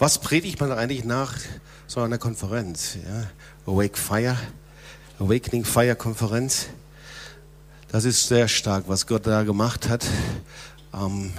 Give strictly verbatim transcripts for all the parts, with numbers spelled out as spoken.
Was predigt man eigentlich nach so einer Konferenz? Ja? Awake Fire, Awakening Fire Konferenz. Das ist sehr stark, was Gott da gemacht hat. Ähm,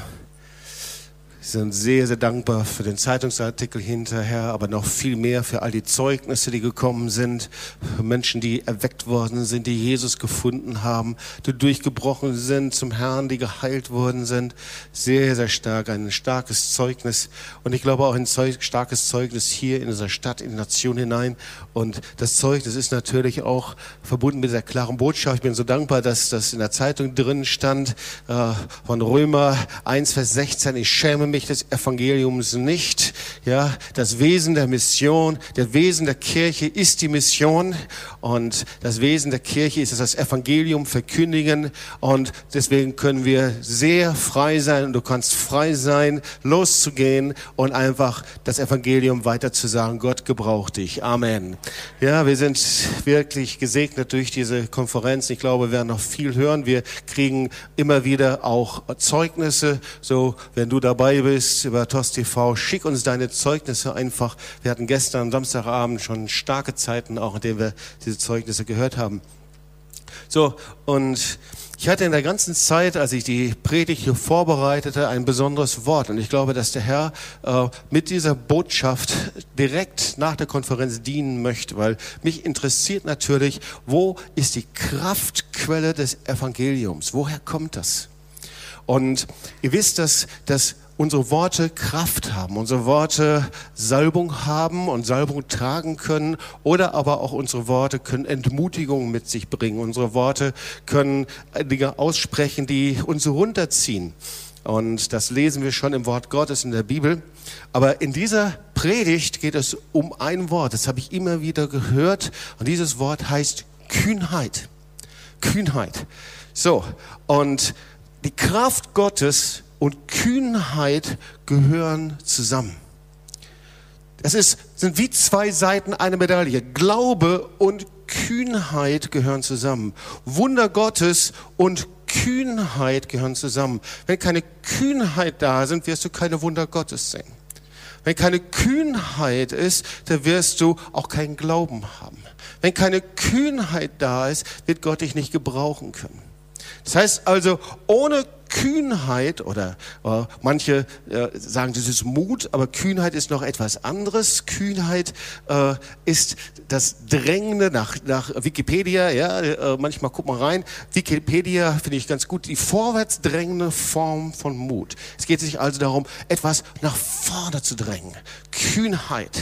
wir sind sehr, sehr dankbar für den Zeitungsartikel hinterher, aber noch viel mehr für all die Zeugnisse, die gekommen sind, für Menschen, die erweckt worden sind, die Jesus gefunden haben, die durchgebrochen sind zum Herrn, die geheilt worden sind. Sehr, sehr stark, ein starkes Zeugnis. Und ich glaube auch ein Zeug, starkes Zeugnis hier in dieser Stadt, in die Nation hinein. Und das Zeugnis ist natürlich auch verbunden mit der klaren Botschaft. Ich bin so dankbar, dass das in der Zeitung drin stand, äh, von Römer eins, Vers sechzehn, ich schäme mich mich des Evangeliums nicht. Ja, das Wesen der Mission, das Wesen der Kirche ist die Mission und das Wesen der Kirche ist das Evangelium verkündigen und deswegen können wir sehr frei sein und du kannst frei sein, loszugehen und einfach das Evangelium weiter zu sagen, Gott gebraucht dich. Amen. Ja, wir sind wirklich gesegnet durch diese Konferenz. Ich glaube, wir werden noch viel hören. Wir kriegen immer wieder auch Zeugnisse. So, wenn du dabei bist über T O S T V, schick uns deine Zeugnisse einfach. Wir hatten gestern am Samstagabend schon starke Zeiten, auch in denen wir diese Zeugnisse gehört haben. So, und ich hatte in der ganzen Zeit, als ich die Predigt hier vorbereitete, ein besonderes Wort. Und ich glaube, dass der Herr äh, mit dieser Botschaft direkt nach der Konferenz dienen möchte, weil mich interessiert natürlich, wo ist die Kraftquelle des Evangeliums? Woher kommt das? Und ihr wisst, dass das unsere Worte Kraft haben, unsere Worte Salbung haben und Salbung tragen können oder aber auch unsere Worte können Entmutigung mit sich bringen. Unsere Worte können Dinge aussprechen, die uns runterziehen. Und das lesen wir schon im Wort Gottes in der Bibel. Aber in dieser Predigt geht es um ein Wort, das habe ich immer wieder gehört. Und dieses Wort heißt Kühnheit. Kühnheit. So, und die Kraft Gottes und Kühnheit gehören zusammen. Das ist, sind wie zwei Seiten einer Medaille. Glaube und Kühnheit gehören zusammen. Wunder Gottes und Kühnheit gehören zusammen. Wenn keine Kühnheit da sind, wirst du keine Wunder Gottes sehen. Wenn keine Kühnheit ist, dann wirst du auch keinen Glauben haben. Wenn keine Kühnheit da ist, wird Gott dich nicht gebrauchen können. Das heißt also, ohne Kühnheit oder äh, manche äh, sagen, das ist Mut, aber Kühnheit ist noch etwas anderes. Kühnheit äh, ist das Drängende nach, nach Wikipedia. Ja, äh, manchmal guck mal rein. Wikipedia finde ich ganz gut. Die vorwärtsdrängende Form von Mut. Es geht sich also darum, etwas nach vorne zu drängen. Kühnheit.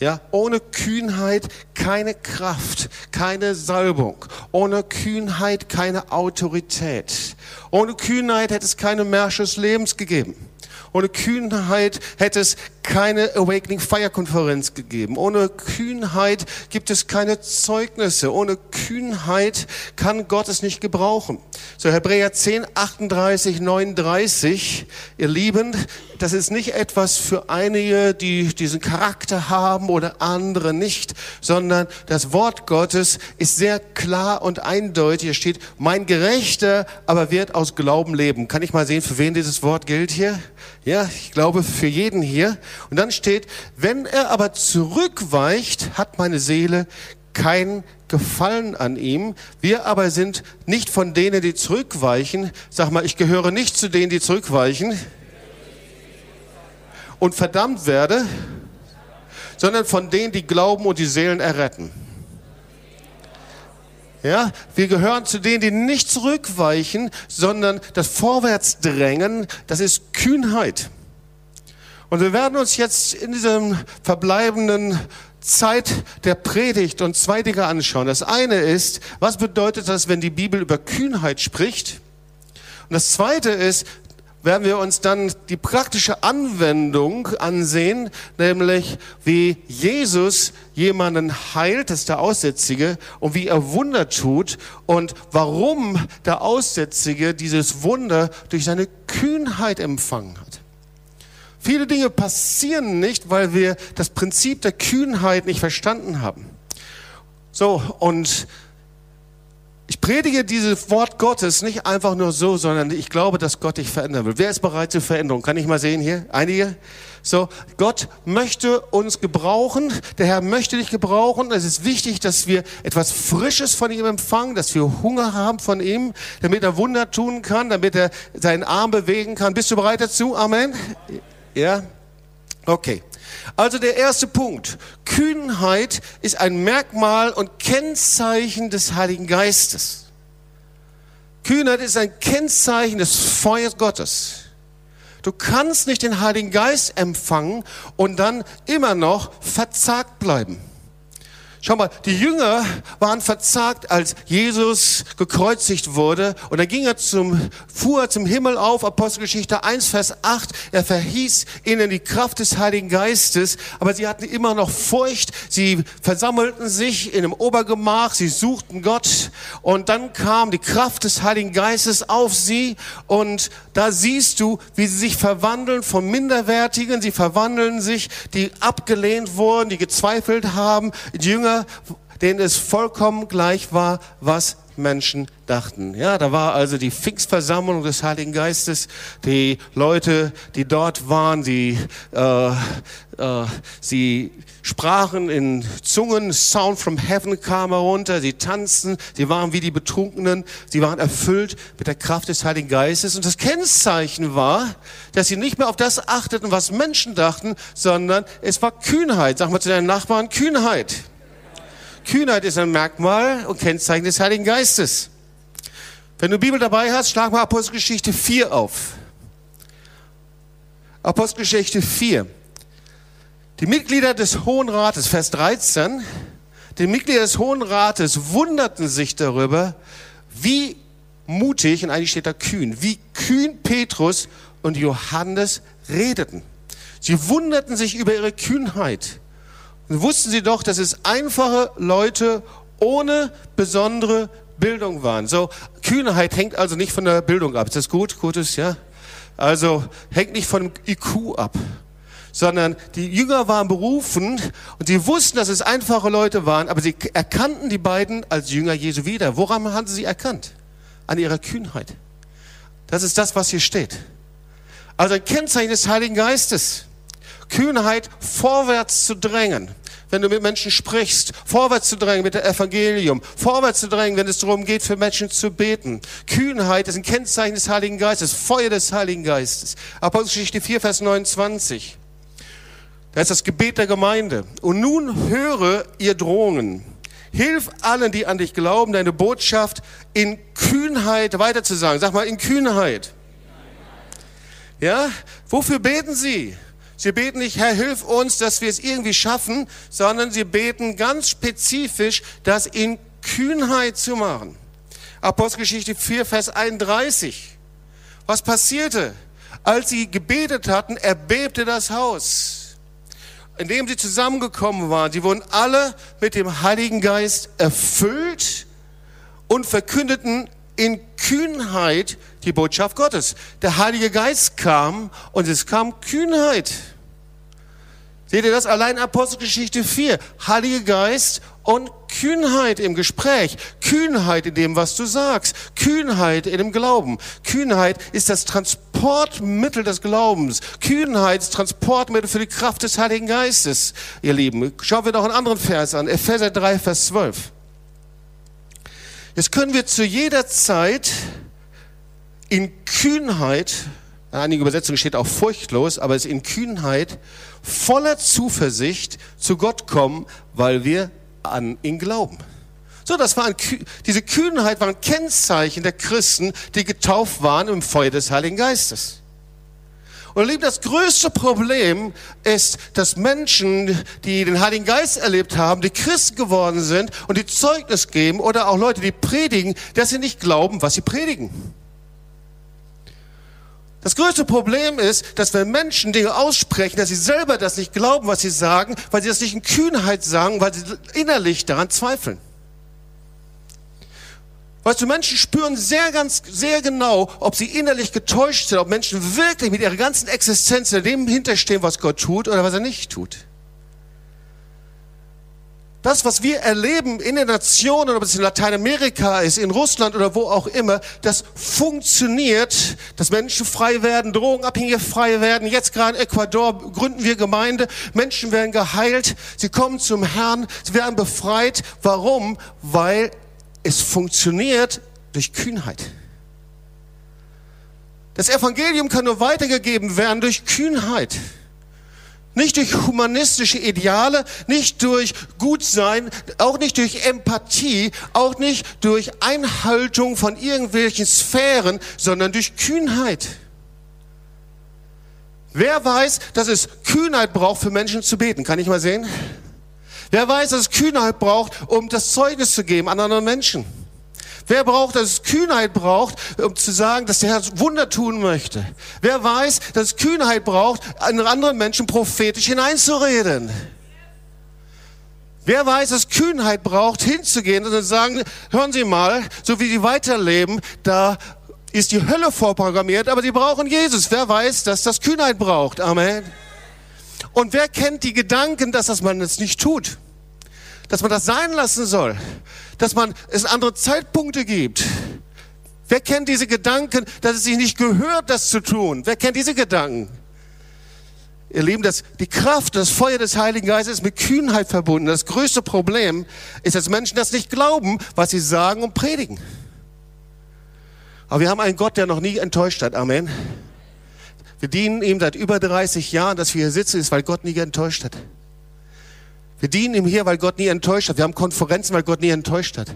Ja, ohne Kühnheit keine Kraft, keine Salbung. Ohne Kühnheit keine Autorität. Ohne Kühnheit hätte es keine Märsche des Lebens gegeben. Ohne Kühnheit hätte es keine Awakening Fire Konferenz gegeben. Ohne Kühnheit gibt es keine Zeugnisse. Ohne Kühnheit kann Gott es nicht gebrauchen. So Hebräer zehn, achtunddreißig, neununddreißig. Ihr Lieben, das ist nicht etwas für einige, die diesen Charakter haben oder andere nicht, sondern das Wort Gottes ist sehr klar und eindeutig. Hier steht, mein Gerechter aber wird aus Glauben leben. Kann ich mal sehen, für wen dieses Wort gilt hier? Ja, ich glaube für jeden hier. Und dann steht, wenn er aber zurückweicht, hat meine Seele kein Gefallen an ihm. Wir aber sind nicht von denen, die zurückweichen. Sag mal, ich gehöre nicht zu denen, die zurückweichen und verdammt werde, sondern von denen, die glauben und die Seelen erretten. Ja, wir gehören zu denen, die nicht zurückweichen, sondern das Vorwärtsdrängen, das ist Kühnheit. Und wir werden uns jetzt in diesem verbleibenden Zeit der Predigt und zwei Dinge anschauen. Das eine ist, was bedeutet das, wenn die Bibel über Kühnheit spricht? Und das zweite ist, werden wir uns dann die praktische Anwendung ansehen, nämlich wie Jesus jemanden heilt, das ist der Aussätzige, und wie er Wunder tut und warum der Aussätzige dieses Wunder durch seine Kühnheit empfangen hat. Viele Dinge passieren nicht, weil wir das Prinzip der Kühnheit nicht verstanden haben. So, und Ich predige dieses Wort Gottes nicht einfach nur so, sondern ich glaube, dass Gott dich verändern will. Wer ist bereit zur Veränderung? Kann ich mal sehen hier? Einige? So, Gott möchte uns gebrauchen. Der Herr möchte dich gebrauchen. Es ist wichtig, dass wir etwas Frisches von ihm empfangen, dass wir Hunger haben von ihm, damit er Wunder tun kann, damit er seinen Arm bewegen kann. Bist du bereit dazu? Amen? Ja? Okay. Also der erste Punkt. Kühnheit ist ein Merkmal und Kennzeichen des Heiligen Geistes. Kühnheit ist ein Kennzeichen des Feuers Gottes. Du kannst nicht den Heiligen Geist empfangen und dann immer noch verzagt bleiben. Schau mal, die Jünger waren verzagt, als Jesus gekreuzigt wurde. Und dann ging er zum, fuhr er zum Himmel auf, Apostelgeschichte eins, Vers acht. Er verhieß ihnen die Kraft des Heiligen Geistes, aber sie hatten immer noch Furcht. Sie versammelten sich in einem Obergemach, sie suchten Gott. Und dann kam die Kraft des Heiligen Geistes auf sie. Und da siehst du, wie sie sich verwandeln von Minderwertigen. Sie verwandeln sich, die abgelehnt wurden, die gezweifelt haben. Die Jünger, denen es vollkommen gleich war, was Menschen dachten. Ja, da war also die Pfingstversammlung des Heiligen Geistes. Die Leute, die dort waren, die, äh, äh, sie sprachen in Zungen, Sound from Heaven kam herunter, sie tanzten, sie waren wie die Betrunkenen, sie waren erfüllt mit der Kraft des Heiligen Geistes. Und das Kennzeichen war, dass sie nicht mehr auf das achteten, was Menschen dachten, sondern es war Kühnheit. Sag mal zu deinem Nachbarn, Kühnheit. Kühnheit ist ein Merkmal und Kennzeichen des Heiligen Geistes. Wenn du Bibel dabei hast, schlag mal Apostelgeschichte vier auf. Apostelgeschichte vier. Die Mitglieder des Hohen Rates, Vers dreizehn, die Mitglieder des Hohen Rates wunderten sich darüber, wie mutig, und eigentlich steht da kühn, wie kühn Petrus und Johannes redeten. Sie wunderten sich über ihre Kühnheit. Und wussten sie doch, dass es einfache Leute ohne besondere Bildung waren. So, Kühnheit hängt also nicht von der Bildung ab. Ist das gut? Gutes, ja? Also, hängt nicht von dem I Q ab. Sondern die Jünger waren berufen und sie wussten, dass es einfache Leute waren, aber sie erkannten die beiden als Jünger Jesu wieder. Woran haben sie sie erkannt? An ihrer Kühnheit. Das ist das, was hier steht. Also ein Kennzeichen des Heiligen Geistes. Kühnheit, vorwärts zu drängen, wenn du mit Menschen sprichst, vorwärts zu drängen mit dem Evangelium, vorwärts zu drängen, wenn es darum geht, für Menschen zu beten. Kühnheit ist ein Kennzeichen des Heiligen Geistes, Feuer des Heiligen Geistes. Apostelgeschichte vier, Vers neunundzwanzig. Da ist das Gebet der Gemeinde. Und nun höre ihr Drohungen. Hilf allen, die an dich glauben, deine Botschaft in Kühnheit weiterzusagen. Sag mal, in Kühnheit. Ja? Wofür beten sie? Sie beten nicht, Herr, hilf uns, dass wir es irgendwie schaffen, sondern sie beten ganz spezifisch, das in Kühnheit zu machen. Apostelgeschichte vier, Vers einunddreißig. Was passierte? Als sie gebetet hatten, erbebte das Haus. Indem sie zusammengekommen waren, sie wurden alle mit dem Heiligen Geist erfüllt und verkündeten in Kühnheit die Botschaft Gottes. Der Heilige Geist kam und es kam Kühnheit. Seht ihr das? Allein Apostelgeschichte vier. Heiliger Geist und Kühnheit im Gespräch. Kühnheit in dem, was du sagst. Kühnheit in dem Glauben. Kühnheit ist das Transportmittel des Glaubens. Kühnheit ist Transportmittel für die Kraft des Heiligen Geistes, ihr Lieben. Schauen wir noch einen anderen Vers an. Epheser drei, Vers zwölf. Jetzt können wir zu jeder Zeit in Kühnheit, in einigen Übersetzungen steht auch furchtlos, aber es ist in Kühnheit voller Zuversicht zu Gott kommen, weil wir an ihn glauben. So, das war ein, diese Kühnheit war ein Kennzeichen der Christen, die getauft waren im Feuer des Heiligen Geistes. Und lieben, das größte Problem ist, dass Menschen, die den Heiligen Geist erlebt haben, die Christen geworden sind und die Zeugnis geben oder auch Leute, die predigen, dass sie nicht glauben, was sie predigen. Das größte Problem ist, dass wenn Menschen Dinge aussprechen, dass sie selber das nicht glauben, was sie sagen, weil sie das nicht in Kühnheit sagen, weil sie innerlich daran zweifeln. Weißt du, Menschen spüren sehr ganz, sehr genau, ob sie innerlich getäuscht sind, ob Menschen wirklich mit ihrer ganzen Existenz hinter dem hinterstehen, was Gott tut oder was er nicht tut. Das, was wir erleben in den Nationen, ob es in Lateinamerika ist, in Russland oder wo auch immer, das funktioniert, dass Menschen frei werden, Drogenabhängige frei werden. Jetzt gerade in Ecuador gründen wir Gemeinde, Menschen werden geheilt, sie kommen zum Herrn, sie werden befreit. Warum? Weil es funktioniert durch Kühnheit. Das Evangelium kann nur weitergegeben werden durch Kühnheit. Nicht durch humanistische Ideale, nicht durch Gutsein, auch nicht durch Empathie, auch nicht durch Einhaltung von irgendwelchen Sphären, sondern durch Kühnheit. Wer weiß, dass es Kühnheit braucht, für Menschen zu beten? Kann ich mal sehen? Wer weiß, dass es Kühnheit braucht, um das Zeugnis zu geben an anderen Menschen? Wer braucht, dass es Kühnheit braucht, um zu sagen, dass der Herr Wunder tun möchte? Wer weiß, dass es Kühnheit braucht, anderen Menschen prophetisch hineinzureden? Wer weiß, dass es Kühnheit braucht, hinzugehen und zu sagen, hören Sie mal, so wie Sie weiterleben, da ist die Hölle vorprogrammiert, aber Sie brauchen Jesus. Wer weiß, dass das Kühnheit braucht? Amen. Und wer kennt die Gedanken, dass das man jetzt nicht tut? Dass man das sein lassen soll, dass man es andere Zeitpunkte gibt. Wer kennt diese Gedanken, dass es sich nicht gehört, das zu tun? Wer kennt diese Gedanken? Ihr Lieben, das, die Kraft, das Feuer des Heiligen Geistes ist mit Kühnheit verbunden. Das größte Problem ist, dass Menschen das nicht glauben, was sie sagen und predigen. Aber wir haben einen Gott, der noch nie enttäuscht hat. Amen. Wir dienen ihm seit über dreißig Jahren, dass wir hier sitzen, ist, weil Gott nie enttäuscht hat. Wir dienen ihm hier, weil Gott nie enttäuscht hat. Wir haben Konferenzen, weil Gott nie enttäuscht hat.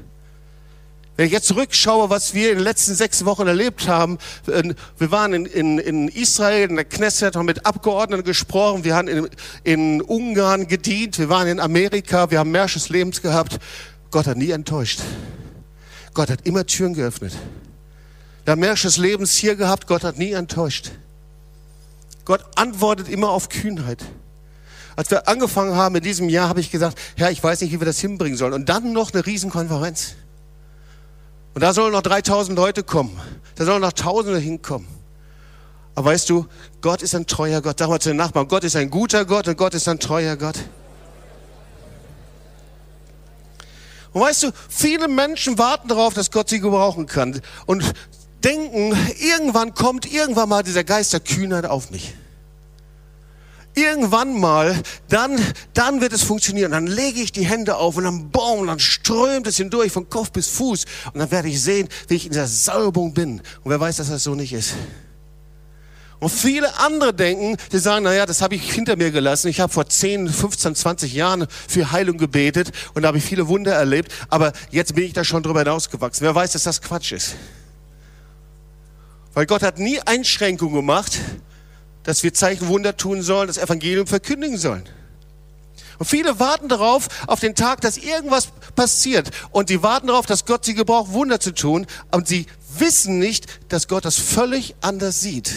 Wenn ich jetzt zurückschaue, was wir in den letzten sechs Wochen erlebt haben, wir waren in, in, in Israel, in der Knesset, haben mit Abgeordneten gesprochen, wir haben in, in Ungarn gedient, wir waren in Amerika, wir haben Märsche des Lebens gehabt. Gott hat nie enttäuscht. Gott hat immer Türen geöffnet. Wir haben Märsche des Lebens hier gehabt, Gott hat nie enttäuscht. Gott antwortet immer auf Kühnheit. Als wir angefangen haben in diesem Jahr, habe ich gesagt, Herr, ich weiß nicht, wie wir das hinbringen sollen. Und dann noch eine Riesenkonferenz. Und da sollen noch dreitausend Leute kommen. Da sollen noch Tausende hinkommen. Aber weißt du, Gott ist ein treuer Gott. Sag mal zu den Nachbarn, Gott ist ein guter Gott und Gott ist ein treuer Gott. Und weißt du, viele Menschen warten darauf, dass Gott sie gebrauchen kann. Und denken, irgendwann kommt irgendwann mal dieser Geist der Kühnheit auf mich. Irgendwann mal, dann, dann wird es funktionieren. Dann lege ich die Hände auf und dann boom, dann strömt es hindurch von Kopf bis Fuß. Und dann werde ich sehen, wie ich in der Salbung bin. Und wer weiß, dass das so nicht ist. Und viele andere denken, die sagen, naja, das habe ich hinter mir gelassen. Ich habe vor zehn, fünfzehn, zwanzig Jahren für Heilung gebetet und da habe ich viele Wunder erlebt. Aber jetzt bin ich da schon drüber hinausgewachsen. Wer weiß, dass das Quatsch ist. Weil Gott hat nie Einschränkungen gemacht, dass wir Zeichen, Wunder tun sollen, das Evangelium verkündigen sollen. Und viele warten darauf, auf den Tag, dass irgendwas passiert. Und sie warten darauf, dass Gott sie gebraucht, Wunder zu tun. Und sie wissen nicht, dass Gott das völlig anders sieht.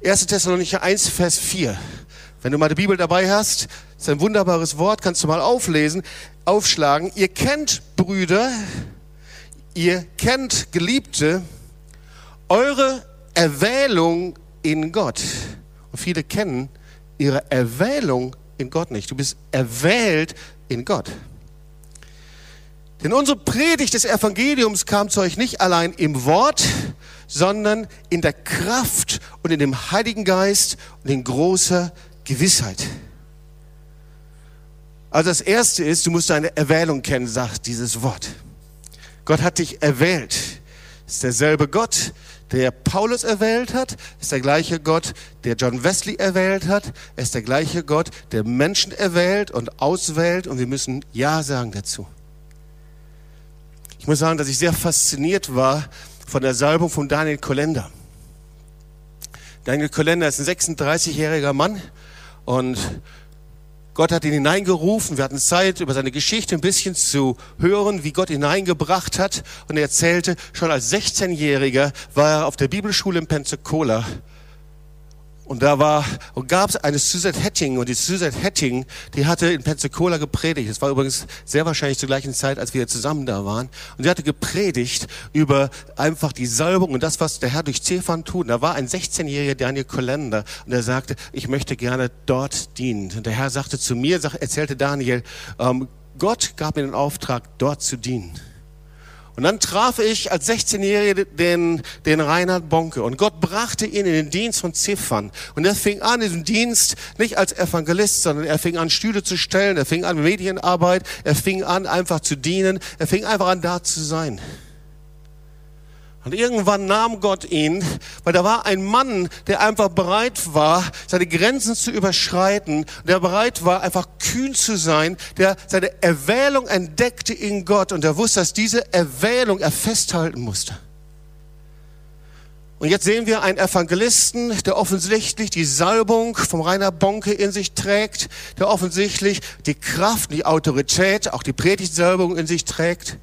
erster Thessalonicher eins, Vers vier. Wenn du mal die Bibel dabei hast, ist ein wunderbares Wort, kannst du mal auflesen, aufschlagen. Ihr kennt Brüder, ihr kennt Geliebte, eure Erwählung in Gott. Und viele kennen ihre Erwählung in Gott nicht. Du bist erwählt in Gott. Denn unsere Predigt des Evangeliums kam zu euch nicht allein im Wort, sondern in der Kraft und in dem Heiligen Geist und in großer Gewissheit. Also das Erste ist, du musst deine Erwählung kennen, sagt dieses Wort. Gott hat dich erwählt. Es ist derselbe Gott, der Paulus erwählt hat, ist der gleiche Gott, der John Wesley erwählt hat, ist der gleiche Gott, der Menschen erwählt und auswählt und wir müssen Ja sagen dazu. Ich muss sagen, dass ich sehr fasziniert war von der Salbung von Daniel Kolenda. Daniel Kolenda ist ein sechsunddreißigjähriger Mann und Gott hat ihn hineingerufen, wir hatten Zeit, über seine Geschichte ein bisschen zu hören, wie Gott ihn hineingebracht hat. Und er erzählte, schon als sechzehnjähriger war er auf der Bibelschule in Pensacola Und da war, und gab es eine Suzette Hetting, und die Suzette Hetting, die hatte in Pensacola gepredigt. Das war übrigens sehr wahrscheinlich zur gleichen Zeit, als wir zusammen da waren. Und sie hatte gepredigt über einfach die Salbung und das, was der Herr durch Zephan tut. Und da war ein sechzehnjähriger Daniel Kolenda, und er sagte, ich möchte gerne dort dienen. Und der Herr sagte zu mir, sag, erzählte Daniel, ähm, Gott gab mir den Auftrag, dort zu dienen. Und dann traf ich als sechzehnjähriger den, den Reinhard Bonnke, und Gott brachte ihn in den Dienst von Zephan. Und er fing an, diesen Dienst nicht als Evangelist, sondern er fing an, Stühle zu stellen, er fing an, Medienarbeit, er fing an, einfach zu dienen, er fing einfach an, da zu sein. Und irgendwann nahm Gott ihn, weil da war ein Mann, der einfach bereit war, seine Grenzen zu überschreiten, der bereit war, einfach kühn zu sein, der seine Erwählung entdeckte in Gott, und der wusste, dass diese Erwählung er festhalten musste. Und jetzt sehen wir einen Evangelisten, der offensichtlich die Salbung vom Reinhard Bonnke in sich trägt, der offensichtlich die Kraft, die Autorität, auch die Predigtsalbung in sich trägt.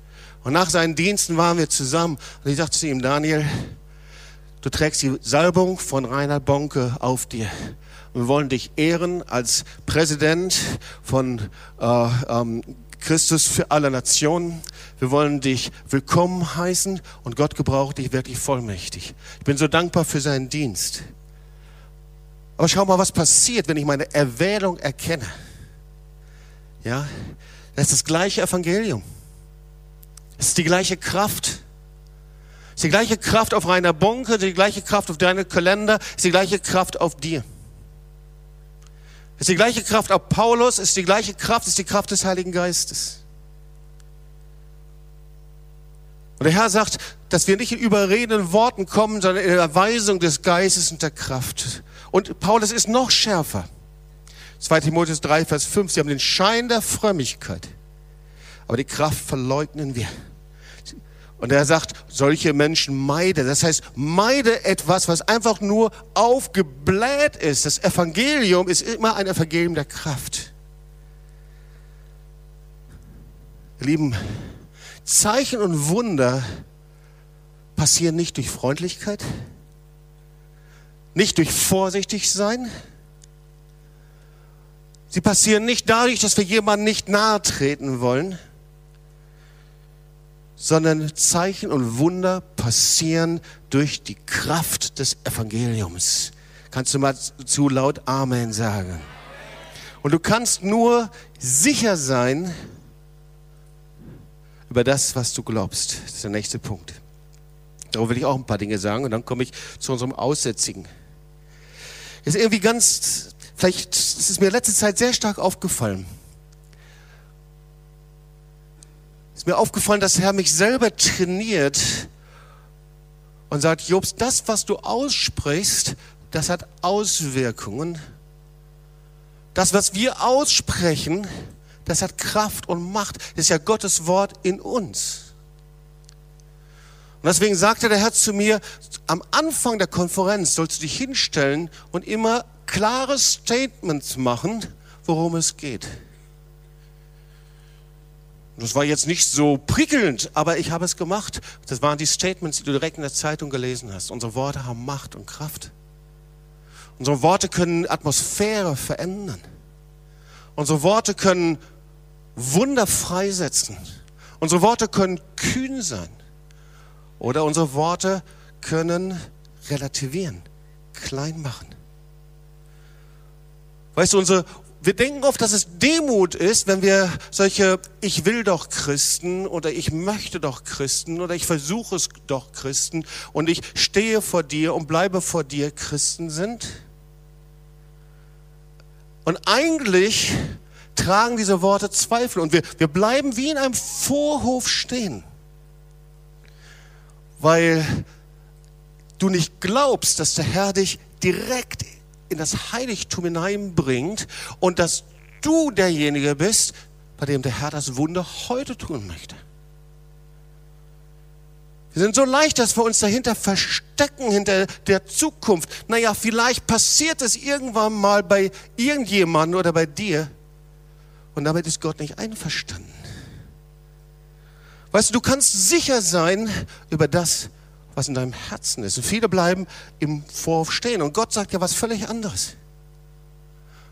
Und nach seinen Diensten waren wir zusammen. Und ich sagte zu ihm, Daniel, du trägst die Salbung von Reinhard Bonnke auf dir. Und wir wollen dich ehren als Präsident von äh, ähm, Christus für alle Nationen. Wir wollen dich willkommen heißen, und Gott gebraucht dich wirklich vollmächtig. Ich bin so dankbar für seinen Dienst. Aber schau mal, was passiert, wenn ich meine Erwählung erkenne. Ja, das ist das gleiche Evangelium. Es ist die gleiche Kraft. Es ist die gleiche Kraft auf Reinhard Bonnke, die gleiche Kraft auf Daniel Kolenda, es ist die gleiche Kraft auf dir. Es ist die gleiche Kraft auf Paulus, es ist die gleiche Kraft, es ist die Kraft des Heiligen Geistes. Und der Herr sagt, dass wir nicht in überredenden Worten kommen, sondern in der Weisung des Geistes und der Kraft. Und Paulus ist noch schärfer. zweiter Timotheus drei, Vers fünf, sie haben den Schein der Frömmigkeit, aber die Kraft verleugnen wir. Und er sagt, solche Menschen meide. Das heißt, meide etwas, was einfach nur aufgebläht ist. Das Evangelium ist immer ein Evangelium der Kraft. Lieben, Zeichen und Wunder passieren nicht durch Freundlichkeit, nicht durch vorsichtig sein. Sie passieren nicht dadurch, dass wir jemandem nicht nahe treten wollen, sondern Zeichen und Wunder passieren durch die Kraft des Evangeliums. Kannst du mal zu laut Amen sagen? Und du kannst nur sicher sein über das, was du glaubst. Das ist der nächste Punkt. Darüber will ich auch ein paar Dinge sagen, und dann komme ich zu unserem Aussätzigen. Ist irgendwie ganz, vielleicht ist es mir letzte Zeit sehr stark aufgefallen. Mir aufgefallen, dass der Herr mich selber trainiert und sagt, Jobst, das, was du aussprichst, das hat Auswirkungen. Das, was wir aussprechen, das hat Kraft und Macht. Das ist ja Gottes Wort in uns. Und deswegen sagte der Herr zu mir, am Anfang der Konferenz sollst du dich hinstellen und immer klare Statements machen, worum es geht. Das war jetzt nicht so prickelnd, aber ich habe es gemacht. Das waren die Statements, die du direkt in der Zeitung gelesen hast. Unsere Worte haben Macht und Kraft. Unsere Worte können Atmosphäre verändern. Unsere Worte können Wunder freisetzen. Unsere Worte können kühn sein. Oder unsere Worte können relativieren, klein machen. Weißt du, unsere Wir denken oft, dass es Demut ist, wenn wir solche ich will doch Christen oder ich möchte doch Christen oder ich versuche es doch Christen und ich stehe vor dir und bleibe vor dir Christen sind. Und eigentlich tragen diese Worte Zweifel, und wir, wir bleiben wie in einem Vorhof stehen, weil du nicht glaubst, dass der Herr dich direkt in das Heiligtum hineinbringt und dass du derjenige bist, bei dem der Herr das Wunder heute tun möchte. Wir sind so leicht, dass wir uns dahinter verstecken, hinter der Zukunft. Naja, vielleicht passiert es irgendwann mal bei irgendjemandem oder bei dir, und damit ist Gott nicht einverstanden. Weißt du, du kannst sicher sein über das, was in deinem Herzen ist. Und viele bleiben im Vorwurf stehen. Und Gott sagt ja was völlig anderes.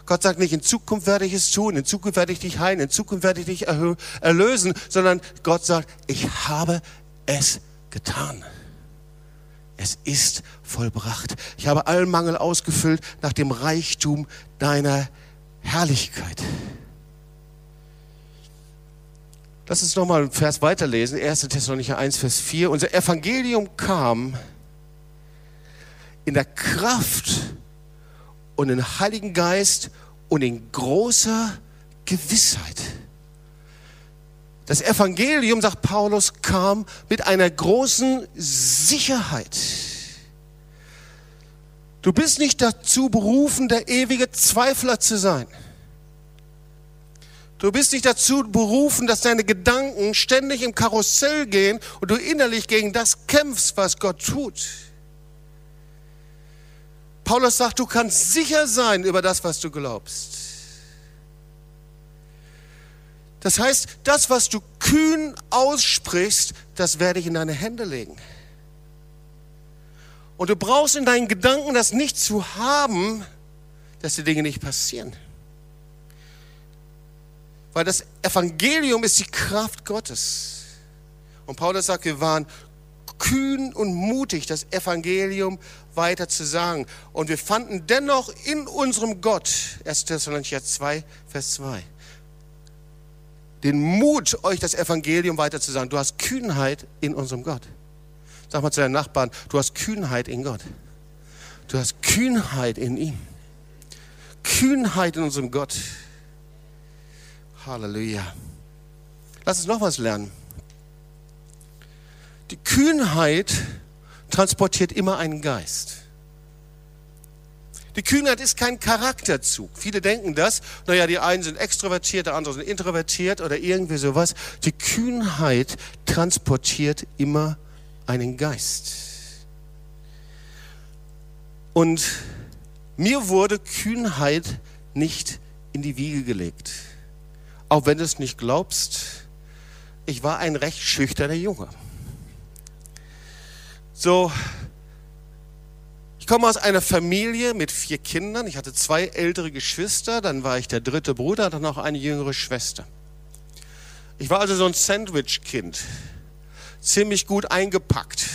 Gott sagt nicht, in Zukunft werde ich es tun, in Zukunft werde ich dich heilen, in Zukunft werde ich dich erlösen, sondern Gott sagt, ich habe es getan. Es ist vollbracht. Ich habe allen Mangel ausgefüllt nach dem Reichtum deiner Herrlichkeit. Lass uns nochmal einen Vers weiterlesen. erster Thessalonicher eins, Vers vier. Unser Evangelium kam in der Kraft und im Heiligen Geist und in großer Gewissheit. Das Evangelium, sagt Paulus, kam mit einer großen Sicherheit. Du bist nicht dazu berufen, der ewige Zweifler zu sein. Du bist nicht dazu berufen, dass deine Gedanken ständig im Karussell gehen und du innerlich gegen das kämpfst, was Gott tut. Paulus sagt, du kannst sicher sein über das, was du glaubst. Das heißt, das, was du kühn aussprichst, das werde ich in deine Hände legen. Und du brauchst in deinen Gedanken das nicht zu haben, dass die Dinge nicht passieren. Weil das Evangelium ist die Kraft Gottes. Und Paulus sagt, wir waren kühn und mutig, das Evangelium weiter zu sagen. Und wir fanden dennoch in unserem Gott, erster Thessalonicher zwei, Vers zwei, den Mut, euch das Evangelium weiter zu sagen. Du hast Kühnheit in unserem Gott. Sag mal zu deinen Nachbarn, du hast Kühnheit in Gott. Du hast Kühnheit in ihm. Kühnheit in unserem Gott. Halleluja. Lass uns noch was lernen. Die Kühnheit transportiert immer einen Geist. Die Kühnheit ist kein Charakterzug. Viele denken das. Naja, die einen sind extrovertiert, der andere sind introvertiert oder irgendwie sowas. Die Kühnheit transportiert immer einen Geist. Und mir wurde Kühnheit nicht in die Wiege gelegt. Auch wenn du es nicht glaubst, ich war ein recht schüchterner Junge. So, ich komme aus einer Familie mit vier Kindern. Ich hatte zwei ältere Geschwister, dann war ich der dritte Bruder, dann noch eine jüngere Schwester. Ich war also so ein Sandwich-Kind, ziemlich gut eingepackt.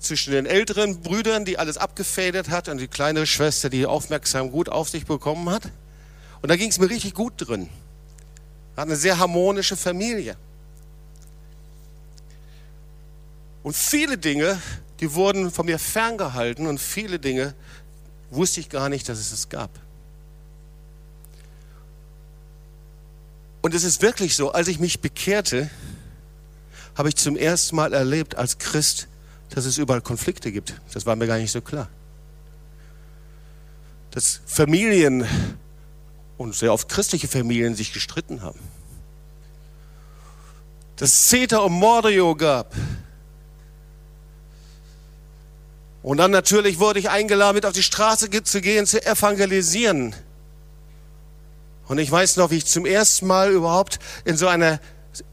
Zwischen den älteren Brüdern, die alles abgefädelt hat, und die kleinere Schwester, die aufmerksam gut auf sich bekommen hat. Und da ging es mir richtig gut drin. Ich hatte eine sehr harmonische Familie. Und viele Dinge, die wurden von mir ferngehalten, und viele Dinge wusste ich gar nicht, dass es es gab. Und es ist wirklich so, als ich mich bekehrte, habe ich zum ersten Mal erlebt als Christ, dass es überall Konflikte gibt. Das war mir gar nicht so klar. Dass Familien und sehr oft christliche Familien sich gestritten haben. Dass es Zeta und Mordio gab. Und dann natürlich wurde ich eingeladen, mit auf die Straße zu gehen, zu evangelisieren. Und ich weiß noch, wie ich zum ersten Mal überhaupt in so einer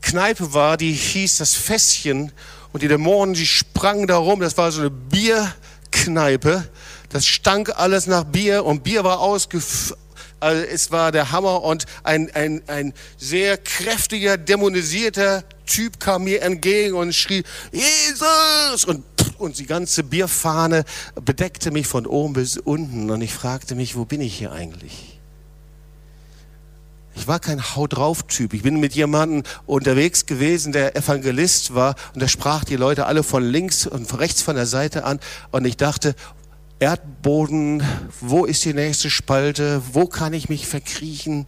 Kneipe war, die hieß das Fässchen. Und die Dämonen, die sprangen da rum. Das war so eine Bierkneipe. Das stank alles nach Bier. Und Bier war ausgef... Also es war der Hammer. Und ein, ein, ein sehr kräftiger, dämonisierter Typ kam mir entgegen und schrie, Jesus! Und Und die ganze Bierfahne bedeckte mich von oben bis unten. Und ich fragte mich, wo bin ich hier eigentlich? Ich war kein Hau-drauf-Typ. Ich bin mit jemandem unterwegs gewesen, der Evangelist war. Und der sprach die Leute alle von links und von rechts von der Seite an. Und ich dachte, Erdboden, wo ist die nächste Spalte? Wo kann ich mich verkriechen?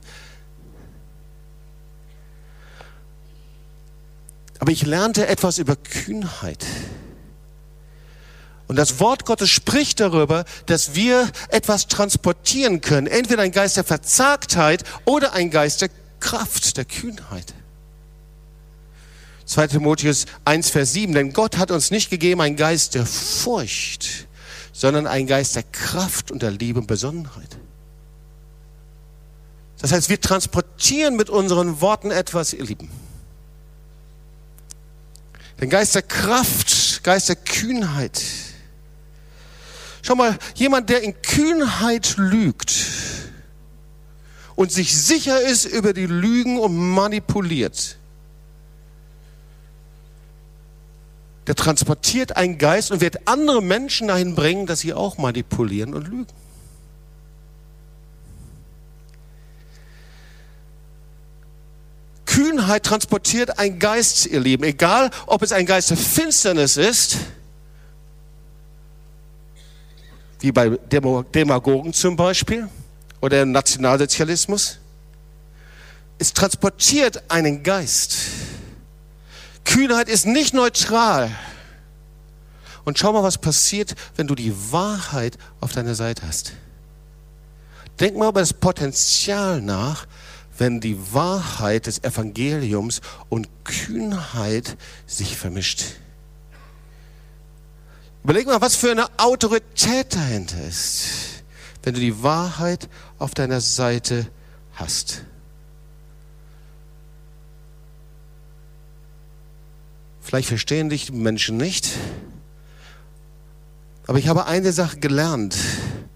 Aber ich lernte etwas über Kühnheit. Und das Wort Gottes spricht darüber, dass wir etwas transportieren können. Entweder ein Geist der Verzagtheit oder ein Geist der Kraft, der Kühnheit. zweiter Timotheus eins, Vers sieben. Denn Gott hat uns nicht gegeben einen Geist der Furcht, sondern einen Geist der Kraft und der Liebe und Besonnenheit. Das heißt, wir transportieren mit unseren Worten etwas, ihr Lieben. Den Geist der Kraft Geist der Kühnheit. Schau mal, jemand, der in Kühnheit lügt und sich sicher ist über die Lügen und manipuliert, der transportiert einen Geist und wird andere Menschen dahin bringen, dass sie auch manipulieren und lügen. Kühnheit transportiert einen Geist, ihr Lieben. Egal, ob es ein Geist der Finsternis ist, wie bei Demagogen zum Beispiel oder im Nationalsozialismus. Es transportiert einen Geist. Kühnheit ist nicht neutral. Und schau mal, was passiert, wenn du die Wahrheit auf deiner Seite hast. Denk mal über das Potenzial nach, wenn die Wahrheit des Evangeliums und Kühnheit sich vermischt. Überleg mal, was für eine Autorität dahinter ist, wenn du die Wahrheit auf deiner Seite hast. Vielleicht verstehen dich Menschen nicht, aber ich habe eine Sache gelernt.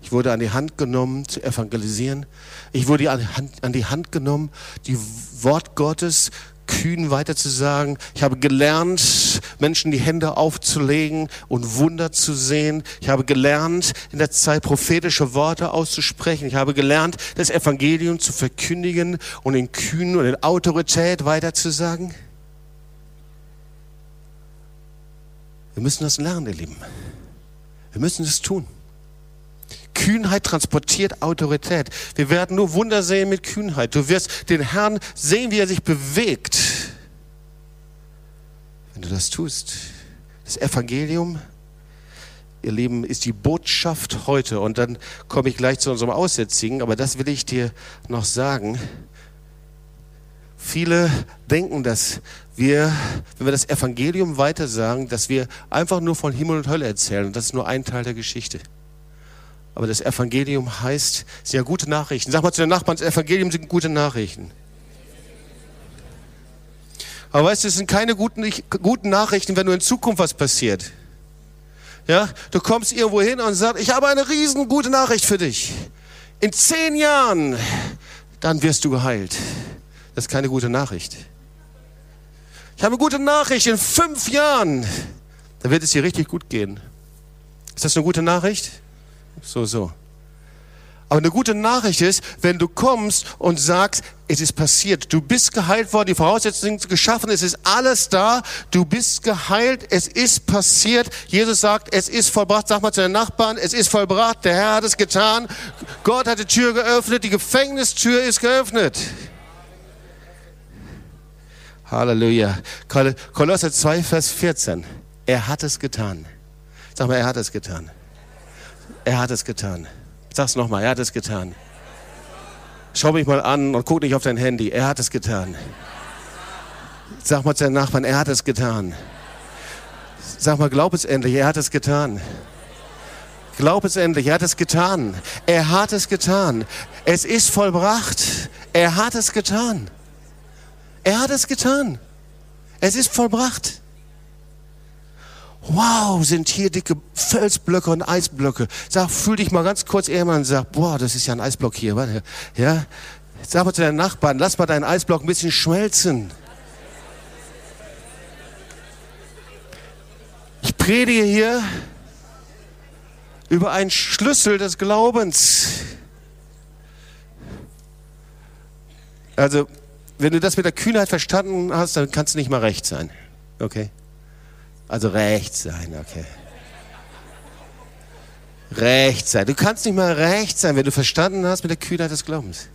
Ich wurde an die Hand genommen, zu evangelisieren. Ich wurde an, an die Hand genommen, die Wort Gottes kühn weiterzusagen. Ich habe gelernt, Menschen die Hände aufzulegen und Wunder zu sehen. Ich habe gelernt, in der Zeit prophetische Worte auszusprechen. Ich habe gelernt, das Evangelium zu verkündigen und in Kühn und in Autorität weiterzusagen. Wir müssen das lernen, ihr Lieben. Wir müssen es tun. Kühnheit transportiert Autorität. Wir werden nur Wunder sehen mit Kühnheit. Du wirst den Herrn sehen, wie er sich bewegt, wenn du das tust. Das Evangelium, ihr Lieben, ist die Botschaft heute. Und dann komme ich gleich zu unserem Aussätzigen, aber das will ich dir noch sagen. Viele denken, dass wir, wenn wir das Evangelium weitersagen, dass wir einfach nur von Himmel und Hölle erzählen. Und das ist nur ein Teil der Geschichte. Aber das Evangelium heißt, es sind ja gute Nachrichten. Sag mal zu den Nachbarn, das Evangelium sind gute Nachrichten. Aber weißt du, es sind keine guten, nicht, guten Nachrichten, wenn nur in Zukunft was passiert. Ja, du kommst irgendwo hin und sagst, ich habe eine riesen gute Nachricht für dich. In zehn Jahren, dann wirst du geheilt. Das ist keine gute Nachricht. Ich habe eine gute Nachricht, in fünf Jahren, dann wird es dir richtig gut gehen. Ist das eine gute Nachricht? So, so. Aber eine gute Nachricht ist, wenn du kommst und sagst, es ist passiert, du bist geheilt worden, die Voraussetzungen sind geschaffen, es ist alles da, du bist geheilt, es ist passiert. Jesus sagt, es ist vollbracht. Sag mal zu den Nachbarn, es ist vollbracht, der Herr hat es getan. Gott hat die Tür geöffnet, die Gefängnistür ist geöffnet. Halleluja. Kol- Kolosse zwei, Vers vierzehn. Er hat es getan. Sag mal, er hat es getan. Er hat es getan. Sag's nochmal, er hat es getan. Schau mich mal an und guck nicht auf dein Handy. Er hat es getan. Sag mal zu deinem Nachbarn, er hat es getan. Sag mal, glaub es endlich, er hat es getan. Glaub es endlich, er hat es getan. Er hat es getan. Es ist vollbracht. Er hat es getan. Er hat es getan. Es ist vollbracht. Wow, sind hier dicke Felsblöcke und Eisblöcke. Sag, fühl dich mal ganz kurz eher mal und sag, boah, das ist ja ein Eisblock hier. Warte, ja? Sag mal zu deinen Nachbarn, lass mal deinen Eisblock ein bisschen schmelzen. Ich predige hier über einen Schlüssel des Glaubens. Also, wenn du das mit der Kühnheit verstanden hast, dann kannst du nicht mal recht sein. Okay? Also recht sein, okay. Recht sein. Du kannst nicht mal recht sein, wenn du verstanden hast mit der Kühnheit des Glaubens.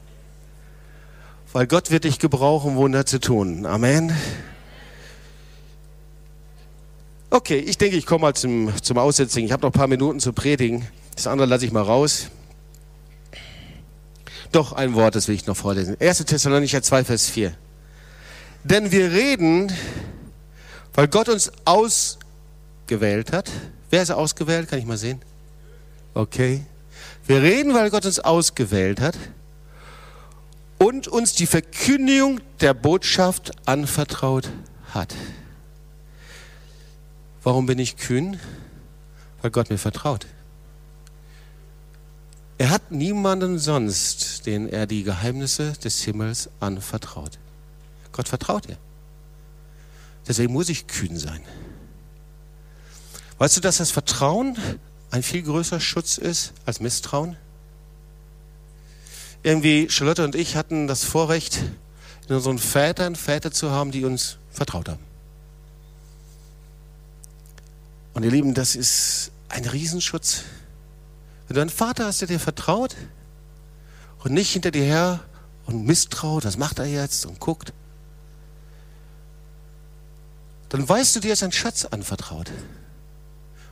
Weil Gott wird dich gebrauchen, Wunder zu tun. Amen. Okay, ich denke, ich komme mal zum, zum Aussätzigen. Ich habe noch ein paar Minuten zu predigen. Das andere lasse ich mal raus. Doch ein Wort, das will ich noch vorlesen. erster. Thessalonicher zwei, Vers vier. Denn wir reden... Weil Gott uns ausgewählt hat. Wer ist ausgewählt? Kann ich mal sehen? Okay. Wir reden, weil Gott uns ausgewählt hat und uns die Verkündigung der Botschaft anvertraut hat. Warum bin ich kühn? Weil Gott mir vertraut. Er hat niemanden sonst, den er die Geheimnisse des Himmels anvertraut. Gott vertraut er. Deswegen muss ich kühn sein. Weißt du, dass das Vertrauen ein viel größerer Schutz ist als Misstrauen? Irgendwie, Charlotte und ich hatten das Vorrecht, in unseren Vätern Väter zu haben, die uns vertraut haben. Und ihr Lieben, das ist ein Riesenschutz. Wenn du einen Vater hast, der dir vertraut und nicht hinter dir her und misstraut, was macht er jetzt und guckt, dann weißt du, dir ist ein Schatz anvertraut.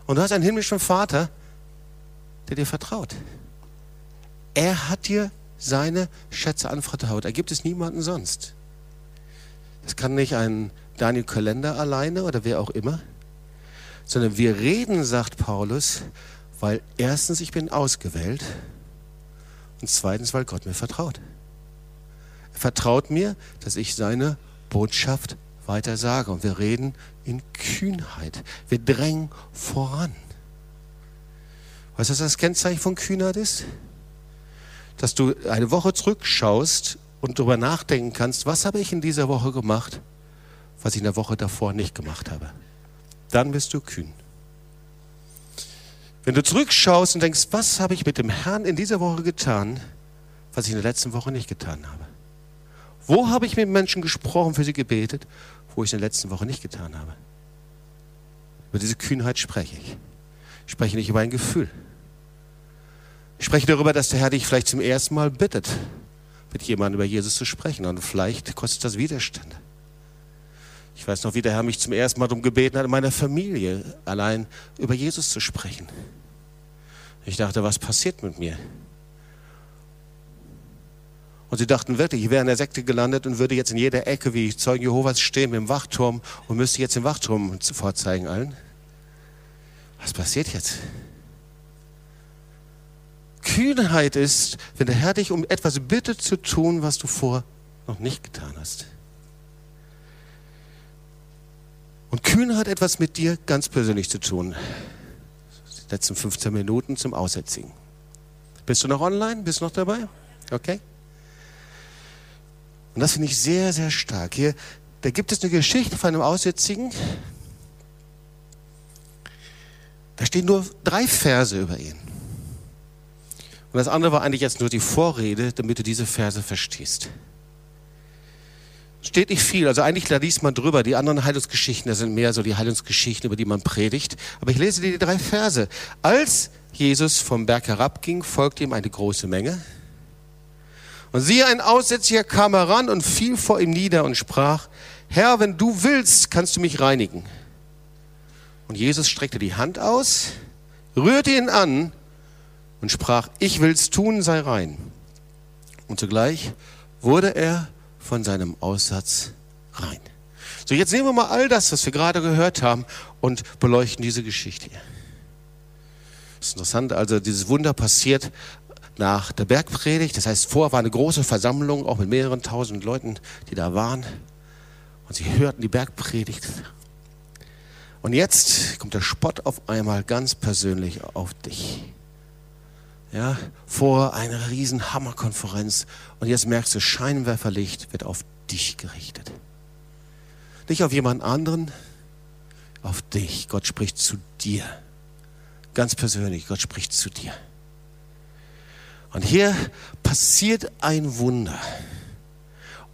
Und du hast einen himmlischen Vater, der dir vertraut. Er hat dir seine Schätze anvertraut. Er gibt es niemanden sonst. Das kann nicht ein Daniel Kolenda alleine oder wer auch immer, sondern wir reden, sagt Paulus, weil erstens, ich bin ausgewählt und zweitens, weil Gott mir vertraut. Er vertraut mir, dass ich seine Botschaft weiter sage. Und wir reden in Kühnheit. Wir drängen voran. Weißt du, was das Kennzeichen von Kühnheit ist? Dass du eine Woche zurückschaust und darüber nachdenken kannst, was habe ich in dieser Woche gemacht, was ich in der Woche davor nicht gemacht habe. Dann bist du kühn. Wenn du zurückschaust und denkst, was habe ich mit dem Herrn in dieser Woche getan, was ich in der letzten Woche nicht getan habe? Wo habe ich mit Menschen gesprochen, für sie gebetet, wo ich in der letzten Woche nicht getan habe? Über diese Kühnheit spreche ich. Ich spreche nicht über ein Gefühl. Ich spreche darüber, dass der Herr dich vielleicht zum ersten Mal bittet, mit jemandem über Jesus zu sprechen. Und vielleicht kostet das Widerstände. Ich weiß noch, wie der Herr mich zum ersten Mal darum gebeten hat, in meiner Familie allein über Jesus zu sprechen. Ich dachte, was passiert mit mir? Und sie dachten wirklich, ich wäre in der Sekte gelandet und würde jetzt in jeder Ecke wie Zeugen Jehovas stehen im Wachturm und müsste jetzt den Wachturm vorzeigen allen. Was passiert jetzt? Kühnheit ist, wenn der Herr dich um etwas bittet zu tun, was du vorher noch nicht getan hast. Und Kühnheit hat etwas mit dir ganz persönlich zu tun. Die letzten fünfzehn Minuten zum Aussätzigen. Bist du noch online? Bist du noch dabei? Okay. Und das finde ich sehr, sehr stark. Hier, da gibt es eine Geschichte von einem Aussätzigen. Da stehen nur drei Verse über ihn. Und das andere war eigentlich jetzt nur die Vorrede, damit du diese Verse verstehst. Steht nicht viel, also eigentlich da liest man drüber. Die anderen Heilungsgeschichten, das sind mehr so die Heilungsgeschichten, über die man predigt. Aber ich lese dir die drei Verse. Als Jesus vom Berg herabging, folgte ihm eine große Menge. Und siehe, ein Aussätziger kam heran und fiel vor ihm nieder und sprach, Herr, wenn du willst, kannst du mich reinigen. Und Jesus streckte die Hand aus, rührte ihn an und sprach, ich will's tun, sei rein. Und zugleich wurde er von seinem Aussatz rein. So, jetzt nehmen wir mal all das, was wir gerade gehört haben und beleuchten diese Geschichte hier. Das ist interessant, also dieses Wunder passiert nach der Bergpredigt. Das heißt, vorher war eine große Versammlung, auch mit mehreren tausend Leuten, die da waren. Und sie hörten die Bergpredigt. Und jetzt kommt der Spott auf einmal ganz persönlich auf dich. Ja, vor einer riesen Hammerkonferenz und jetzt merkst du, Scheinwerferlicht wird auf dich gerichtet. Nicht auf jemand anderen, auf dich. Gott spricht zu dir. Ganz persönlich, Gott spricht zu dir. Und hier passiert ein Wunder.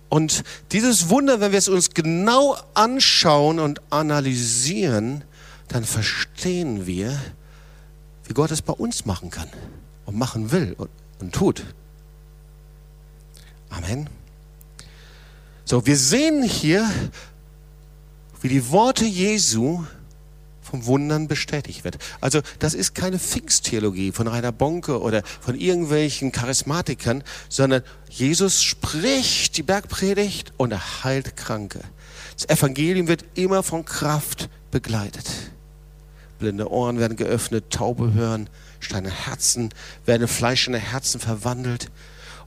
Und dieses Wunder, wenn wir es uns genau anschauen und analysieren, dann verstehen wir, wie Gott es bei uns machen kann. Und machen will und, und tut. Amen. So, wir sehen hier, wie die Worte Jesu vom Wundern bestätigt wird. Also, das ist keine Pfingsttheologie von Reinhard Bonnke oder von irgendwelchen Charismatikern, sondern Jesus spricht die Bergpredigt und er heilt Kranke. Das Evangelium wird immer von Kraft begleitet. Blinde Ohren werden geöffnet, Taube hören, Steine Herzen werden in fleischende Herzen verwandelt.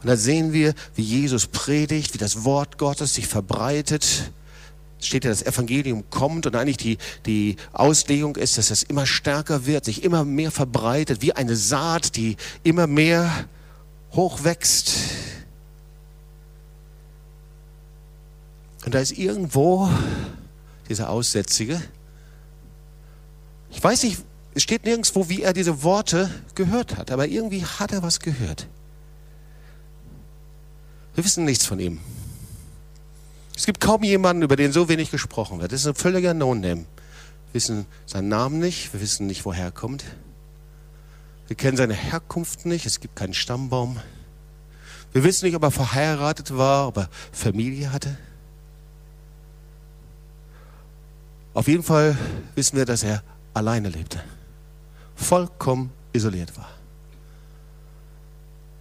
Und da sehen wir, wie Jesus predigt, wie das Wort Gottes sich verbreitet. steht ja, das Evangelium kommt und eigentlich die, die Auslegung ist, dass es immer stärker wird, sich immer mehr verbreitet, wie eine Saat, die immer mehr hochwächst. Und da ist irgendwo dieser Aussätzige. Ich weiß nicht, es steht nirgendwo, wie er diese Worte gehört hat, aber irgendwie hat er was gehört. Wir wissen nichts von ihm. Es gibt kaum jemanden, über den so wenig gesprochen wird. Das ist ein völliger No-Name. Wir wissen seinen Namen nicht, wir wissen nicht, woher er kommt. Wir kennen seine Herkunft nicht, es gibt keinen Stammbaum. Wir wissen nicht, ob er verheiratet war, ob er Familie hatte. Auf jeden Fall wissen wir, dass er alleine lebte, vollkommen isoliert war.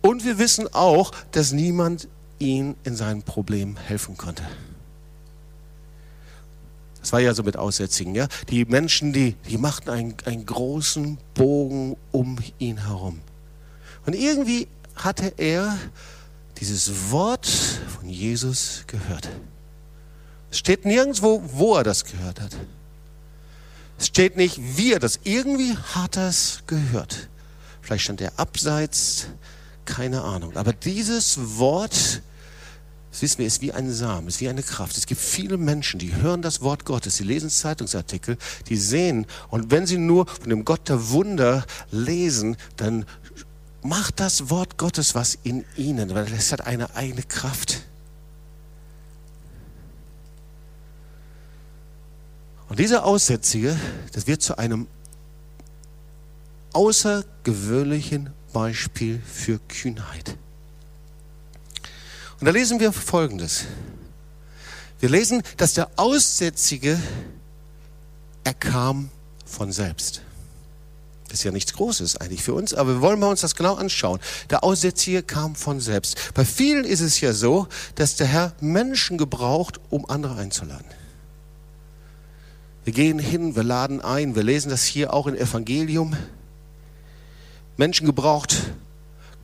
Und wir wissen auch, dass niemand ihm in seinem Problem helfen konnte. Das war ja so mit Aussätzigen. Ja? Die Menschen, die, die machten einen, einen großen Bogen um ihn herum. Und irgendwie hatte er dieses Wort von Jesus gehört. Es steht nirgendwo, wo er das gehört hat. Es steht nicht, wie er das. Irgendwie hat er es gehört. Vielleicht stand er abseits, keine Ahnung. Aber dieses Wort, das wissen wir, ist wie ein Samen, ist wie eine Kraft. Es gibt viele Menschen, die hören das Wort Gottes, die lesen Zeitungsartikel, die sehen. Und wenn sie nur von dem Gott der Wunder lesen, dann macht das Wort Gottes was in ihnen, weil es hat eine eigene Kraft. Und dieser Aussätzige, das wird zu einem außergewöhnlichen Beispiel für Kühnheit. Und da lesen wir Folgendes. Wir lesen, dass der Aussätzige, er kam von selbst. Das ist ja nichts Großes eigentlich für uns, aber wir wollen mal uns das genau anschauen. Der Aussätzige kam von selbst. Bei vielen ist es ja so, dass der Herr Menschen gebraucht, um andere einzuladen. Wir gehen hin, wir laden ein, wir lesen das hier auch im Evangelium. Menschen gebraucht,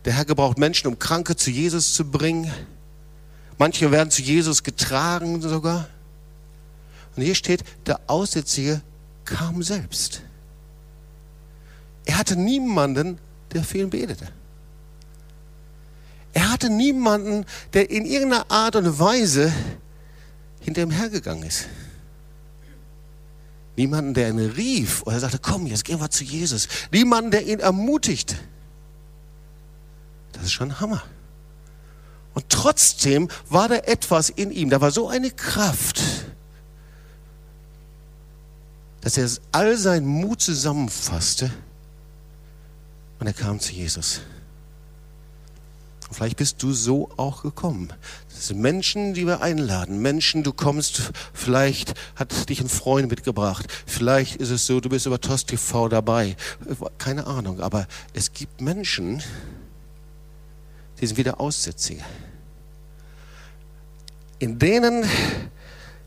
der Herr gebraucht Menschen, um Kranke zu Jesus zu bringen. Manche werden zu Jesus getragen sogar. Und hier steht, der Aussätzige kam selbst. Er hatte niemanden, der für ihn betete. Er hatte niemanden, der in irgendeiner Art und Weise hinter ihm hergegangen ist. Niemanden, der ihn rief oder sagte, komm, jetzt gehen wir zu Jesus. Niemanden, der ihn ermutigte. Das ist schon ein Hammer. Und trotzdem war da etwas in ihm. Da war so eine Kraft, dass er all seinen Mut zusammenfasste und er kam zu Jesus. Und vielleicht bist du so auch gekommen. Das sind Menschen, die wir einladen. Menschen, du kommst, vielleicht hat dich ein Freund mitgebracht. Vielleicht ist es so, du bist über T O S T V dabei. Keine Ahnung, aber es gibt Menschen, die sind wieder Aussätzige. In denen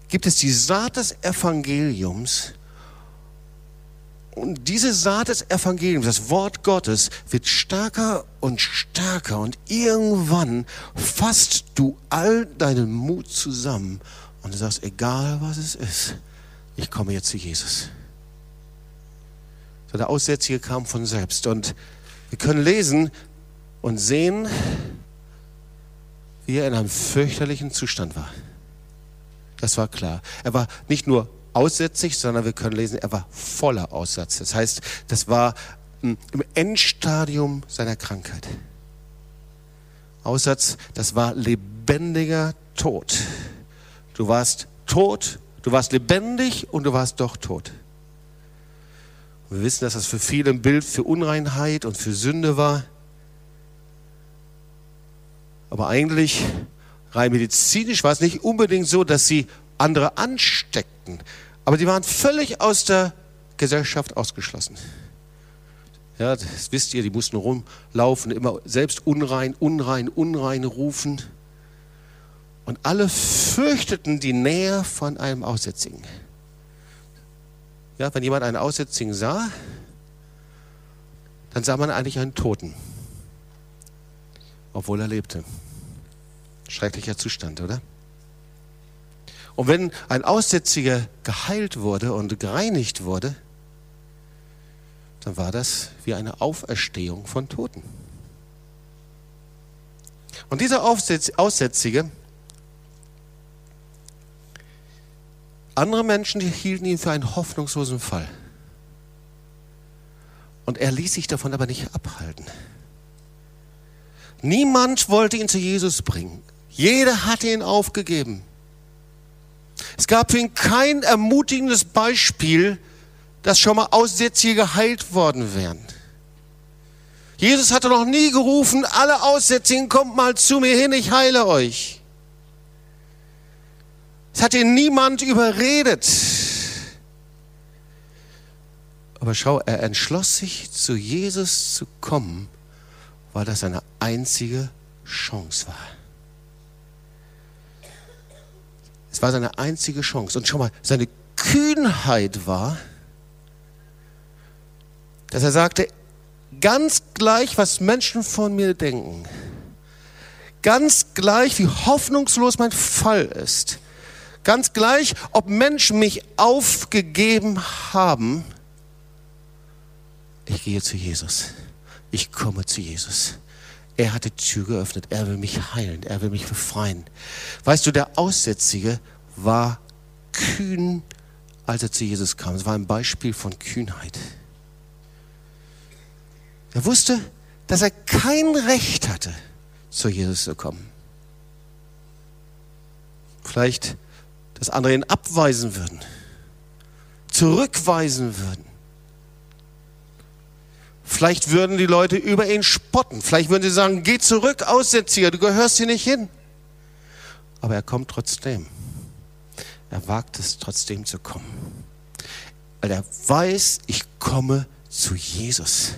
gibt es die Saat des Evangeliums. Und diese Saat des Evangeliums, das Wort Gottes, wird stärker und stärker. Und irgendwann fasst du all deinen Mut zusammen und du sagst, egal was es ist, ich komme jetzt zu Jesus. So, der Aussätzige kam von selbst. Und wir können lesen und sehen, wie er in einem fürchterlichen Zustand war. Das war klar. Er war nicht nur aussätzig, sondern wir können lesen, er war voller Aussatz. Das heißt, das war im Endstadium seiner Krankheit. Aussatz, das war lebendiger Tod. Du warst tot, du warst lebendig und du warst doch tot. Und wir wissen, dass das für viele ein Bild für Unreinheit und für Sünde war. Aber eigentlich, rein medizinisch, war es nicht unbedingt so, dass sie andere ansteckten, aber die waren völlig aus der Gesellschaft ausgeschlossen. Ja, das wisst ihr, die mussten rumlaufen, immer selbst unrein, unrein, unrein rufen. Und alle fürchteten die Nähe von einem Aussätzigen. Ja, wenn jemand einen Aussätzigen sah, dann sah man eigentlich einen Toten, obwohl er lebte. Schrecklicher Zustand, oder? Und wenn ein Aussätziger geheilt wurde und gereinigt wurde, dann war das wie eine Auferstehung von Toten. Und dieser Aussätzige, andere Menschen hielten ihn für einen hoffnungslosen Fall. Und er ließ sich davon aber nicht abhalten. Niemand wollte ihn zu Jesus bringen. Jeder hatte ihn aufgegeben. Es gab für ihn kein ermutigendes Beispiel, dass schon mal Aussätzige geheilt worden wären. Jesus hatte noch nie gerufen, alle Aussätzigen, kommt mal zu mir hin, ich heile euch. Es hat ihn niemand überredet. Aber schau, er entschloss sich, zu Jesus zu kommen, weil das seine einzige Chance war. Es war seine einzige Chance. Und schau mal, seine Kühnheit war, dass er sagte, ganz gleich, was Menschen von mir denken, ganz gleich, wie hoffnungslos mein Fall ist, ganz gleich, ob Menschen mich aufgegeben haben, ich gehe zu Jesus, ich komme zu Jesus. Er hat die Tür geöffnet, er will mich heilen, er will mich befreien. Weißt du, der Aussätzige war kühn, als er zu Jesus kam. Es war ein Beispiel von Kühnheit. Er wusste, dass er kein Recht hatte, zu Jesus zu kommen. Vielleicht, dass andere ihn abweisen würden, zurückweisen würden. Vielleicht würden die Leute über ihn spotten. Vielleicht würden sie sagen, geh zurück, Aussätziger, du gehörst hier nicht hin. Aber er kommt trotzdem. Er wagt es trotzdem zu kommen. Weil er weiß, ich komme zu Jesus.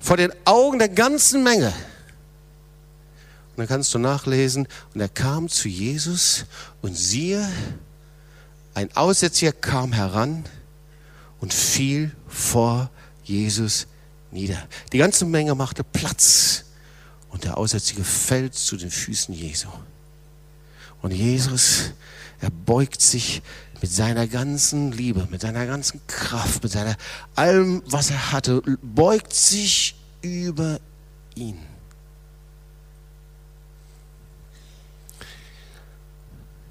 Vor den Augen der ganzen Menge. Und dann kannst du nachlesen, und er kam zu Jesus und siehe, ein Aussätziger kam heran und fiel vor Jesus nieder. Die ganze Menge machte Platz und der Aussätzige fällt zu den Füßen Jesu. Und Jesus, er beugt sich mit seiner ganzen Liebe, mit seiner ganzen Kraft, mit seiner, allem, was er hatte, beugt sich über ihn.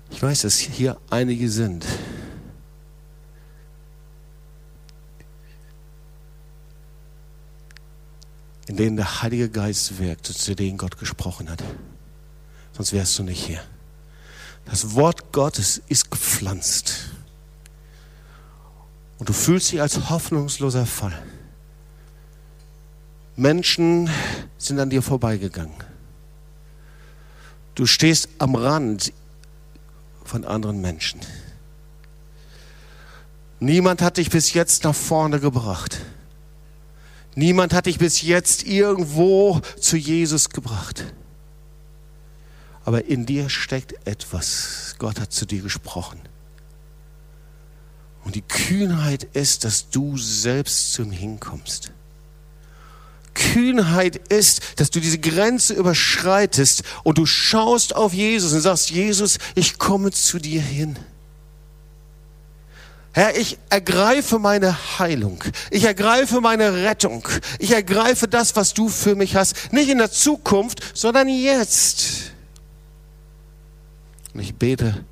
Ich weiß, dass hier einige sind, in denen der Heilige Geist wirkt und zu denen Gott gesprochen hat. Sonst wärst du nicht hier. Das Wort Gottes ist gepflanzt. Und du fühlst dich als hoffnungsloser Fall. Menschen sind an dir vorbeigegangen. Du stehst am Rand von anderen Menschen. Niemand hat dich bis jetzt nach vorne gebracht. Niemand hat dich bis jetzt irgendwo zu Jesus gebracht. Aber in dir steckt etwas. Gott hat zu dir gesprochen. Und die Kühnheit ist, dass du selbst zu ihm hinkommst. Kühnheit ist, dass du diese Grenze überschreitest und du schaust auf Jesus und sagst, Jesus, ich komme zu dir hin. Herr, ich ergreife meine Heilung, ich ergreife meine Rettung, ich ergreife das, was du für mich hast. Nicht in der Zukunft, sondern jetzt. Und ich bete,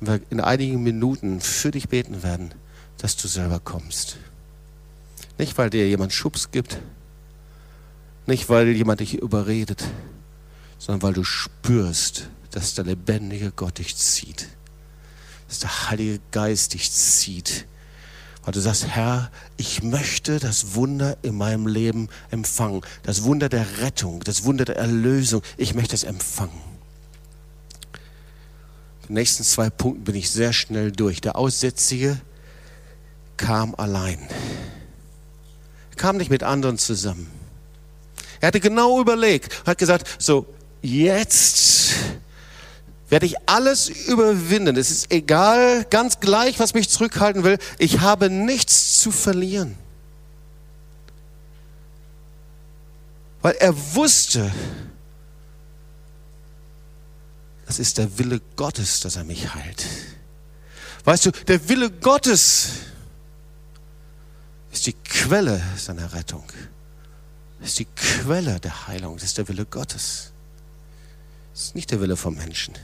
wenn wir in einigen Minuten für dich beten werden, dass du selber kommst. Nicht, weil dir jemand Schubs gibt, nicht, weil jemand dich überredet, sondern weil du spürst, dass der lebendige Gott dich zieht. Dass der Heilige Geist dich zieht. Weil du sagst, Herr, ich möchte das Wunder in meinem Leben empfangen. Das Wunder der Rettung, das Wunder der Erlösung. Ich möchte es empfangen. Mit den nächsten zwei Punkten bin ich sehr schnell durch. Der Aussätzige kam allein. Er kam nicht mit anderen zusammen. Er hatte genau überlegt. Er hat gesagt, so, jetzt werde ich alles überwinden. Es ist egal, ganz gleich, was mich zurückhalten will. Ich habe nichts zu verlieren. Weil er wusste, das ist der Wille Gottes, dass er mich heilt. Weißt du, der Wille Gottes ist die Quelle seiner Rettung. Das ist die Quelle der Heilung. Das ist der Wille Gottes. Das ist nicht der Wille vom Menschen.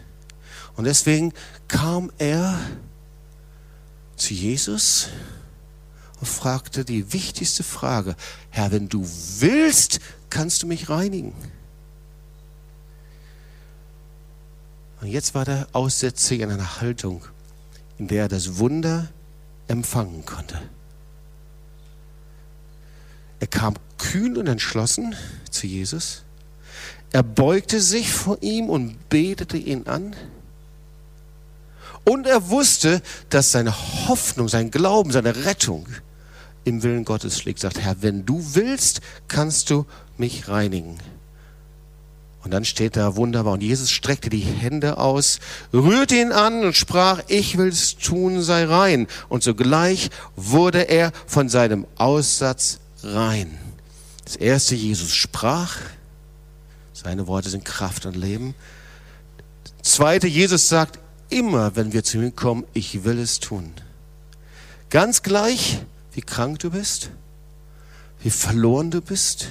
Und deswegen kam er zu Jesus und fragte die wichtigste Frage: Herr, wenn du willst, kannst du mich reinigen. Und jetzt war der Aussätzige in einer Haltung, in der er das Wunder empfangen konnte. Er kam kühn und entschlossen zu Jesus. Er beugte sich vor ihm und betete ihn an. Und er wusste, dass seine Hoffnung, sein Glauben, seine Rettung im Willen Gottes liegt. Er sagt: Herr, wenn du willst, kannst du mich reinigen. Und dann steht da wunderbar, und Jesus streckte die Hände aus, rührte ihn an und sprach: Ich will's tun, sei rein. Und sogleich wurde er von seinem Aussatz rein. Das erste, Jesus sprach, seine Worte sind Kraft und Leben. Das zweite, Jesus sagt immer, wenn wir zu ihm kommen: Ich will es tun. Ganz gleich, wie krank du bist, wie verloren du bist,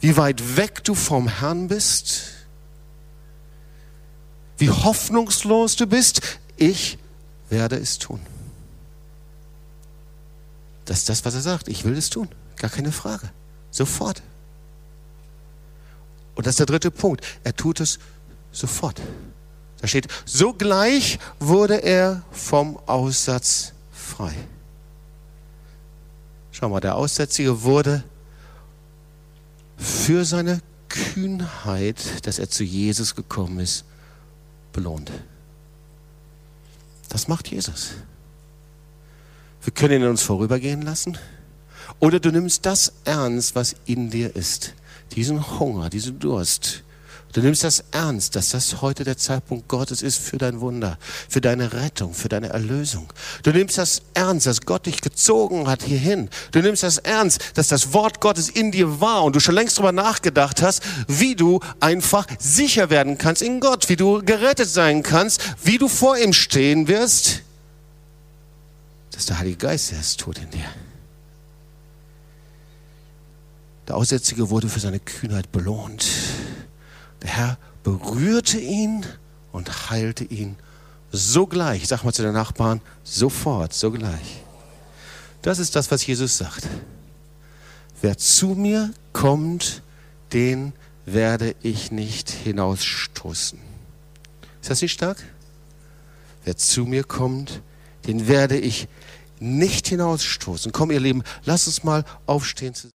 wie weit weg du vom Herrn bist, wie hoffnungslos du bist, ich werde es tun. Das ist das, was er sagt. Ich will es tun. Gar keine Frage. Sofort. Und das ist der dritte Punkt. Er tut es sofort. Da steht: Sogleich wurde er vom Aussatz frei. Schau mal, der Aussätzige wurde für seine Kühnheit, dass er zu Jesus gekommen ist, belohnt. Das macht Jesus. Wir können ihn an uns vorübergehen lassen. Oder du nimmst das ernst, was in dir ist. Diesen Hunger, diesen Durst. Du nimmst das ernst, dass das heute der Zeitpunkt Gottes ist für dein Wunder, für deine Rettung, für deine Erlösung. Du nimmst das ernst, dass Gott dich gezogen hat hierhin. Du nimmst das ernst, dass das Wort Gottes in dir war und du schon längst darüber nachgedacht hast, wie du einfach sicher werden kannst in Gott, wie du gerettet sein kannst, wie du vor ihm stehen wirst. Dass der Heilige Geist erst tut in dir. Der Aussätzige wurde für seine Kühnheit belohnt. Der Herr berührte ihn und heilte ihn sogleich. Sag mal zu den Nachbarn: sofort, sogleich. Das ist das, was Jesus sagt. Wer zu mir kommt, den werde ich nicht hinausstoßen. Ist das nicht stark? Wer zu mir kommt, den werde ich nicht hinausstoßen. Komm, ihr Lieben, lasst uns mal aufstehen zusammen.